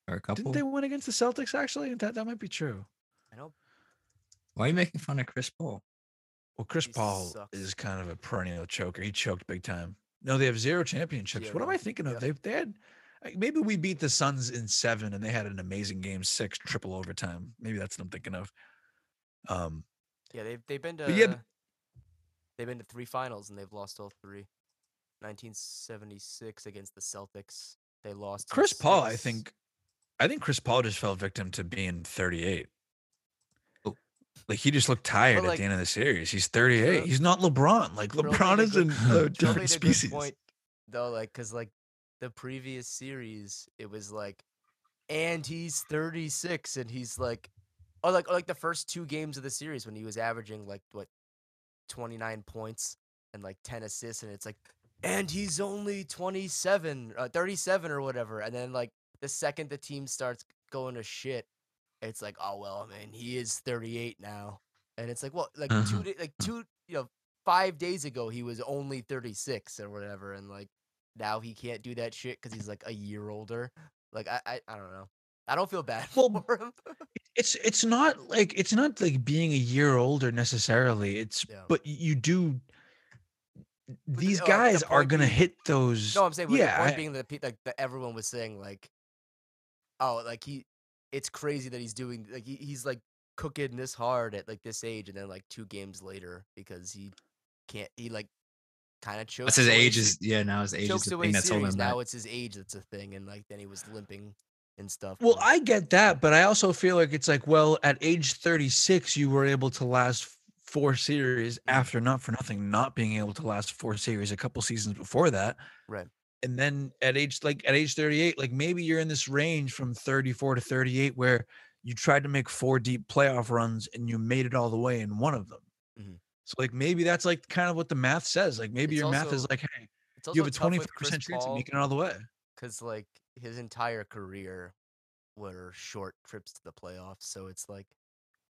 Or a couple. Didn't they win against the Celtics actually? That that might be true. I know. Why are you making fun of Chris Paul? Well, Chris he Paul sucks. Is kind of a perennial choker. He choked big time. No, they have zero championships. Zero. What am I thinking of? Yeah. They they had maybe we beat the Suns in seven, and they had an amazing game six triple overtime. Maybe that's what I'm thinking of. Um, yeah, they've they've been to yeah, they've been to three finals, and they've lost all three. nineteen seventy-six against the Celtics, they lost. Chris Paul, I think, I think Chris Paul just fell victim to being thirty-eight. Like, he just looked tired like, at the end of the series. He's thirty-eight. He's not LeBron. Like, LeBron is good, a, a different species. Point, though, like, because, like, the previous series, it was like, and he's thirty-six, and he's like, oh, like, or like the first two games of the series when he was averaging, like, what, twenty-nine points and, like, ten assists, and it's like, and he's only twenty-seven, uh, thirty-seven or whatever. And then, like, the second the team starts going to shit, it's like, oh, well, I mean, he is thirty-eight now. And it's like, well, like uh-huh. two, like two, you know, five days ago, he was only thirty-six or whatever. And like, now he can't do that shit because he's like a year older. Like, I, I, I don't know. I don't feel bad well, for him. It's, it's not like, it's not like being a year older necessarily. It's, yeah. but you do, these but, guys oh, the are going to hit those. No, I'm saying, yeah, the point I, being that like, the, everyone was saying like, oh, like he, it's crazy that he's doing like he, he's like cooking this hard at like this age, and then like two games later because he can't he like kind of chokes. That's his age is yeah now his age is the thing that's holding him back. Now it's his age that's a thing, and like then he was limping and stuff. Well, I get that, but I also feel like it's like well at age thirty-six you were able to last four series after not for nothing not being able to last four series a couple seasons before that, right? And then at age like at age thirty-eight, like maybe you're in this range from thirty-four to thirty-eight where you tried to make four deep playoff runs and you made it all the way in one of them. Mm-hmm. So like maybe that's like kind of what the math says. Like maybe it's your also, math is like, hey, you have a twenty-five percent chance of making it all the way. Because like his entire career were short trips to the playoffs, so it's like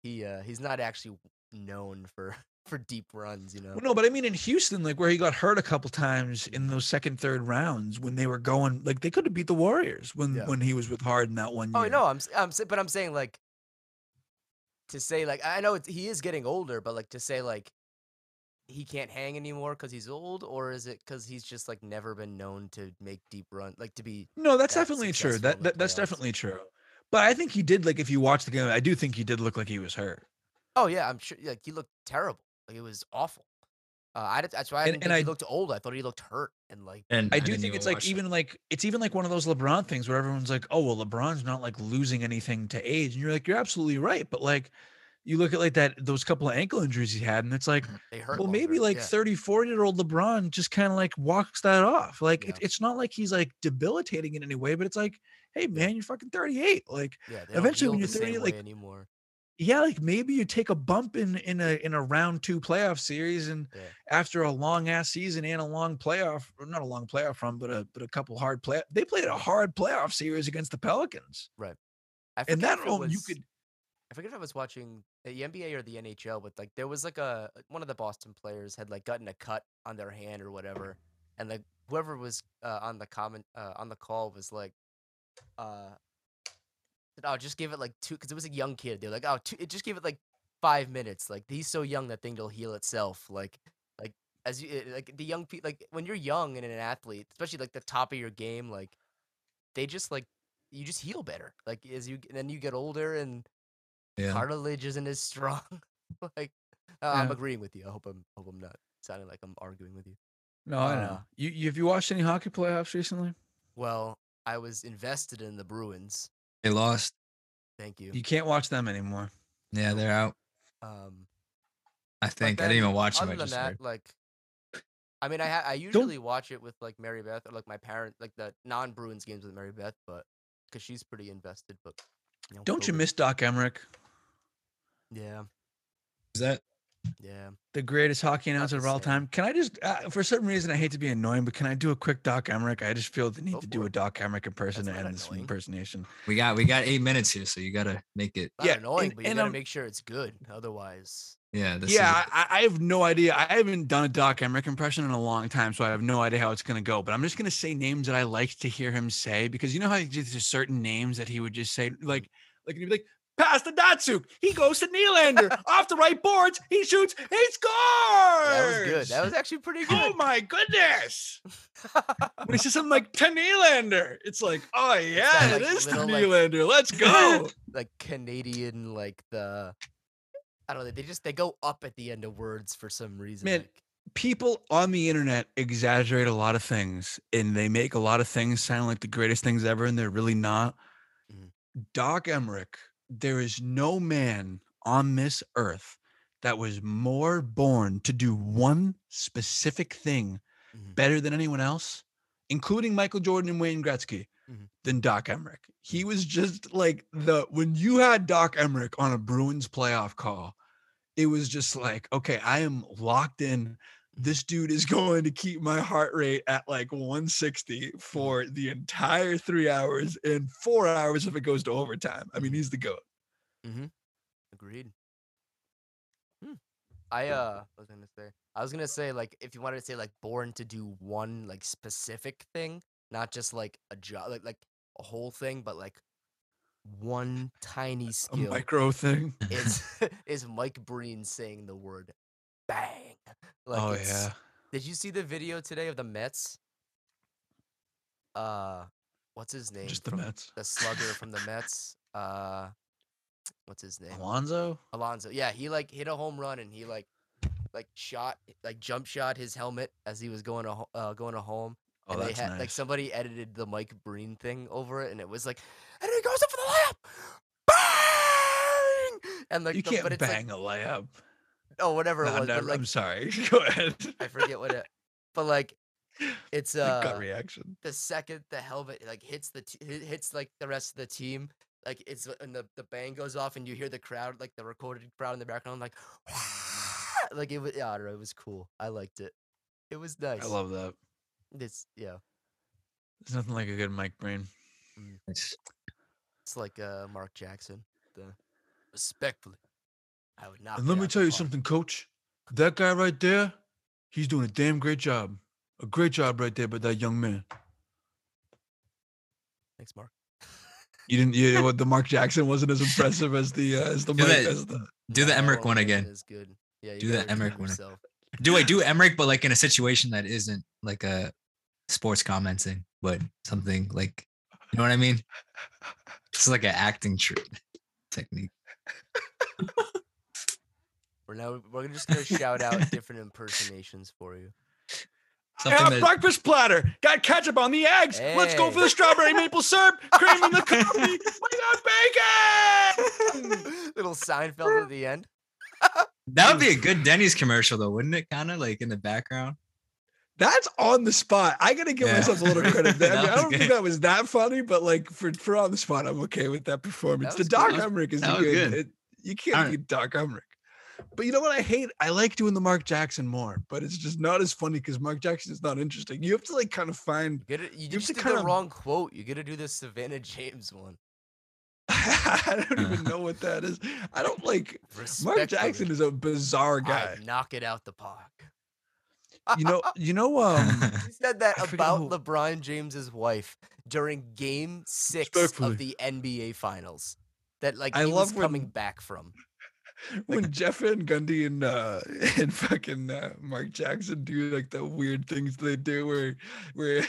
he uh, he's not actually known for. for deep runs, you know. Well, no, but I mean in Houston, like where he got hurt a couple times in those second, third rounds when they were going, like they could have beat the Warriors when yeah. when he was with Harden that one year. Oh no, I'm I'm but I'm saying like to say like I know it's, he is getting older, but like to say like he can't hang anymore because he's old, or is it because he's just like never been known to make deep run, like to be? No, that's that definitely true. That, that that's playoffs. Definitely true. But I think he did like if you watch the game, I do think he did look like he was hurt. Oh yeah, I'm sure. Like he looked terrible. Like it was awful. Uh, I that's why I didn't and, think and he I, looked old. I thought he looked hurt and like. And I do think it's like it. even like it's even like one of those LeBron things where everyone's like, oh well, LeBron's not like losing anything to age, and you're like, you're absolutely right. But like, you look at like that those couple of ankle injuries he had, and it's like, they hurt well, longer. Maybe like yeah. thirty, forty year old LeBron just kind of like walks that off. Like yeah. it, it's not like he's like debilitating in any way, but it's like, hey man, you're fucking thirty-eight. Like yeah, eventually when you're thirty, like anymore. Yeah, like maybe you take a bump in in a in a round two playoff series, and yeah. after a long ass season and a long playoff, or not a long playoff run, but a but a couple hard play. They played a hard playoff series against the Pelicans, right? I and that one you could. I forget if I was watching the N B A or the N H L, but like there was like a one of the Boston players had like gotten a cut on their hand or whatever, and like whoever was uh, on the comment uh, on the call was like, uh. oh, just give it like two, because it was a young kid. They're like, oh, two, it just give it like five minutes. Like he's so young, that thing will heal itself. Like, like as you like the young people, like when you're young and an athlete, especially like the top of your game, like they just like you just heal better. Like as you and then you get older and yeah. cartilage isn't as strong. like uh, yeah. I'm agreeing with you. I hope I'm hope I'm not sounding like I'm arguing with you. No, I know. Uh, you, you have you watched any hockey playoffs recently? Well, I was invested in the Bruins. They lost. Thank you. You can't watch them anymore. Yeah, they're out. Um, I think then, I didn't even watch them. Other than I just that, heard. like, I mean, I ha- I usually Don't... watch it with like Mary Beth or like my parents, like the non-Bruins games with Mary Beth, but because she's pretty invested. But you know, Don't COVID. you miss Doc Emrick? Yeah, Is that yeah the greatest hockey announcer of all time? Can I just, uh, for some reason, I hate to be annoying, but can I do a quick Doc Emrick? I just feel the need oh, to do boy. a Doc Emrick impersonation and this impersonation. We got we got eight minutes here, so you gotta make it yeah, annoying, and, but you gotta um, make sure it's good. Otherwise, yeah, this yeah. Is I, I have no idea. I haven't done a Doc Emrick impression in a long time, so I have no idea how it's gonna go. But I'm just gonna say names that I like to hear him say, because you know how there's certain names that he would just say, like like he'd be like, pass to Datsuk. He goes to Nylander. Off the right boards. He shoots. He scores. That was good. That was actually pretty good. Oh, my goodness. When he says something like, to Nylander, it's like, oh, yeah, it like is little, to like, Nylander. Let's go. Like Canadian, like the, I don't know. They just, they go up at the end of words for some reason. Man, like, people on the internet exaggerate a lot of things, and they make a lot of things sound like the greatest things ever, and they're really not. Mm-hmm. Doc Emrick. There is no man on this earth that was more born to do one specific thing mm-hmm. better than anyone else, including Michael Jordan and Wayne Gretzky, mm-hmm. than Doc Emrick. He was just like the, when you had Doc Emrick on a Bruins playoff call, it was just like, okay, I am locked in. This dude is going to keep my heart rate at like one sixty for the entire three hours and four hours if it goes to overtime. I mean, he's the GOAT. Mm-hmm. Agreed. Hmm. I uh, was gonna say, I was gonna say, like, if you wanted to say like born to do one like specific thing, not just like a job, like like a whole thing, but like one tiny skill, a micro thing. Is is Mike Breen saying the word bang? Like oh yeah! Did you see the video today of the Mets? Uh, what's his name? Just the Mets. The slugger from the Mets. Uh, what's his name? Alonso. Alonso. Yeah, he like hit a home run and he like, like shot, like jump shot his helmet as he was going to uh, going to home. Oh, and that's they had, nice. Like somebody edited the Mike Breen thing over it, and it was like, and he goes up for the layup, bang! And like you the, can't but it's bang like, a layup. Oh, whatever no, it was. No, like, I'm sorry. Go ahead. I forget what it. But like, it's uh, a gut reaction. The second the helmet like hits the t- hits like the rest of the team, like it's and the, the bang goes off and you hear the crowd, like the recorded crowd in the background, like, like it was. Yeah, I don't know, it was cool. I liked it. It was nice. I love that. It's yeah. There's nothing like a good Mike Breen. Mm. It's it's like uh Mark Jackson. The respectfully. I would not. And let me tell you something, coach. That guy right there, he's doing a damn great job. A great job right there by that young man. Thanks, Mark. You didn't. You what? The Mark Jackson wasn't as impressive as the uh, as the do, Mike, that, as the, do the Emrick one again. Is good. Yeah, you do the Emrick one. Do I do Emrick, but like in a situation that isn't like a sports commenting, but something like, you know what I mean? It's like an acting trick technique. Now we're just gonna shout out different impersonations for you. Something I have that... breakfast platter. Got ketchup on the eggs. Hey. Let's go for the strawberry maple syrup. Cream in the coffee. We got bacon. Little Seinfeld at the end. That would be a good Denny's commercial, though, wouldn't it? Kind of like in the background. That's on the spot. I gotta give yeah. myself a little credit there. I, mean, I don't good. think that was that funny, but like for for on the spot, I'm okay with that performance. That the Doc Emrick is good. good. It, you can't beat Doc Emrick. But you know what I hate? I like doing the Mark Jackson more, but it's just not as funny because Mark Jackson is not interesting. You have to like kind of find. You, get it, you, you just have to did kind the of, wrong quote. You got to do the Savannah James one. I don't even know what that is. I don't like. Mark Jackson is a bizarre guy. I knock it out the park. You know, you know. Um, he said that I about LeBron James's wife during Game Six of the N B A Finals. That like he I was love coming when... back from. When Jeff and Gundy and uh, and fucking uh, Mark Jackson do like the weird things they do, where where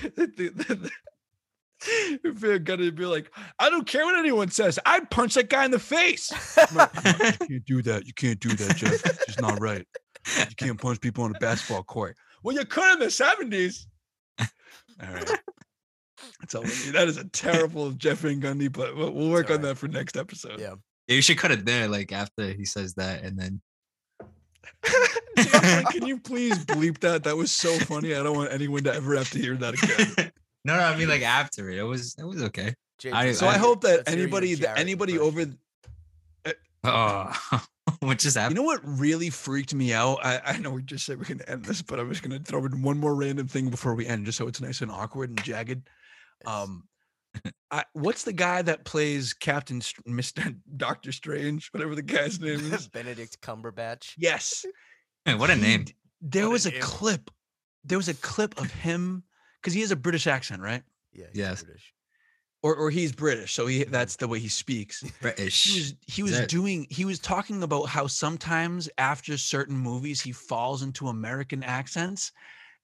Gundy be like, I don't care what anyone says, I'd punch that guy in the face. Like, no, you can't do that. You can't do that, Jeff. It's just not right. You can't punch people on a basketball court. Well, you could in the seventies. All right. That's all we need. That is a terrible Jeff and Gundy, but we'll, we'll work right. on that for next episode. Yeah. You should cut it there, like after he says that, and then. Like, can you please bleep that? That was so funny. I don't want anyone to ever have to hear that again. No, no, I mean like after it, it was it was okay. J- I, so I, I hope that anybody that anybody over. Uh, oh. Which is happening. You know what really freaked me out? I, I know we just said we're going to end this, but I'm just going to throw in one more random thing before we end, just so it's nice and awkward and jagged. Um, I, what's the guy that plays Captain St- Mister Doctor Strange, whatever the guy's name is? Benedict Cumberbatch. Yes. Man, what a name. He, there what was a name. clip. There was a clip of him, because he has a British accent, right? Yeah. He's yes. British. Or or he's British, so he that's the way he speaks. British. He was, he was doing he was talking about how sometimes after certain movies he falls into American accents,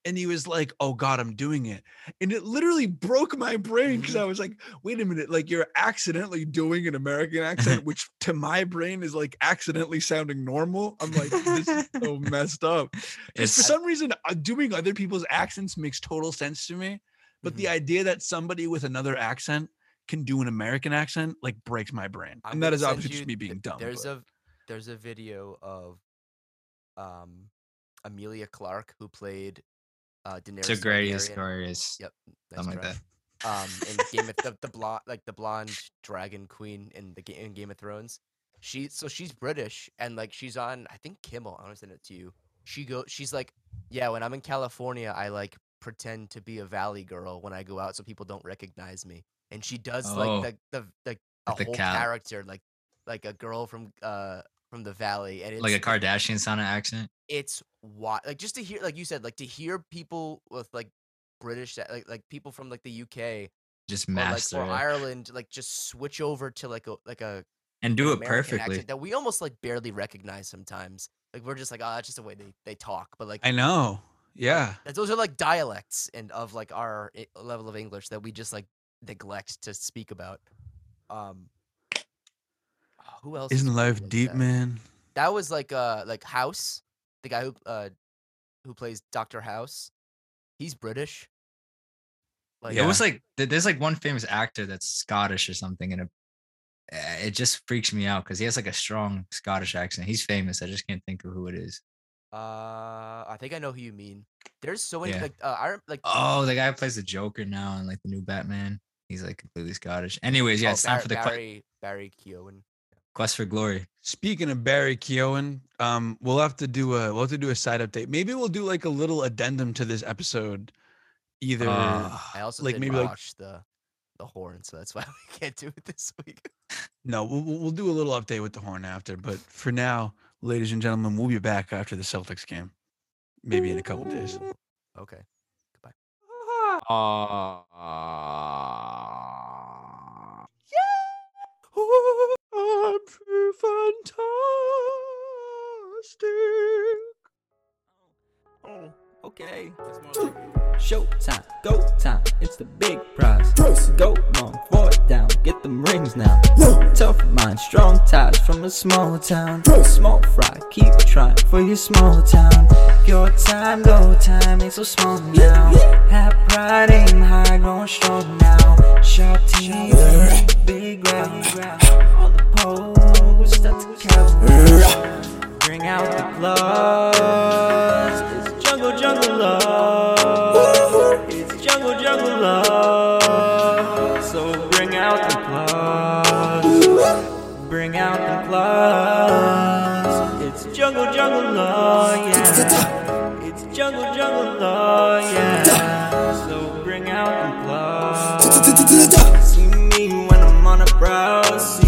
and he was like, "Oh God, I'm doing it," and it literally broke my brain because I was like, "Wait a minute! Like you're accidentally doing an American accent, which to my brain is like accidentally sounding normal." I'm like, "This is so messed up." Because for some reason, doing other people's accents makes total sense to me. But mm-hmm. the idea that somebody with another accent can do an American accent like breaks my brain. I'm and that is obviously you, just me being dumb. There's but. a there's a video of um Emilia Clarke who played uh Daenerys. Targaryen. Targaryen. Yep. Nice Something try. like that. Um in Game of the, the blonde like the blonde dragon queen in the game in Game of Thrones. She so she's British and like she's on I think Kimmel, I want to send it to you. She go she's like, yeah, when I'm in California, I like pretend to be a valley girl when I go out so people don't recognize me, and she does oh. like the the, the a the whole cow. character like like a girl from uh from the valley, and it's like a Kardashian sound accent. It's wild, like just to hear, like you said, like to hear people with like British like like people from like the U K just master or, like, or Ireland like just switch over to like a like a and do an it perfectly that we almost like barely recognize sometimes. Like we're just like, oh, that's just the way they they talk, but like I know. Yeah, those are like dialects and of like our level of English that we just like neglect to speak about. Um, who else? Isn't life like deep, that? man? That was like uh like House, the guy who uh who plays Doctor House. He's British. Like, yeah. It was like there's like one famous actor that's Scottish or something, and it it just freaks me out because he has like a strong Scottish accent. He's famous. I just can't think of who it is. Uh, I think I know who you mean. There's so many yeah. like uh, I like. Oh, the guy who plays the Joker now and like the new Batman. He's like completely Scottish. Anyways, yeah, oh, it's Bar- time for the Barry que- Barry Keoghan. Quest for Glory. Speaking of Barry Keoghan, um, we'll have to do a we'll have to do a side update. Maybe we'll do like a little addendum to this episode. Either uh, I also like maybe watch like the the horn, so that's why we can't do it this week. No, we'll we'll do a little update with the horn after, but for now. Ladies and gentlemen, we'll be back after the Celtics game. Maybe in a couple days. Okay. Goodbye. Uh, uh, yeah! Oh, I'm fantastic. Oh, okay. Showtime. Go time. It's the big prize. Price. Go long. Fourth down. Get them rings now. Whoa. Tough mind. Strong ties from a small town. Price. Small fry. Keep trying for your small town. Your time. Go time. Ain't so small now. Have pride. Aim high. Growing strong now. Sharp teeth. Big round. All the poles start to count. Bring out the claws. It's jungle, jungle love. See me when I'm on a browse.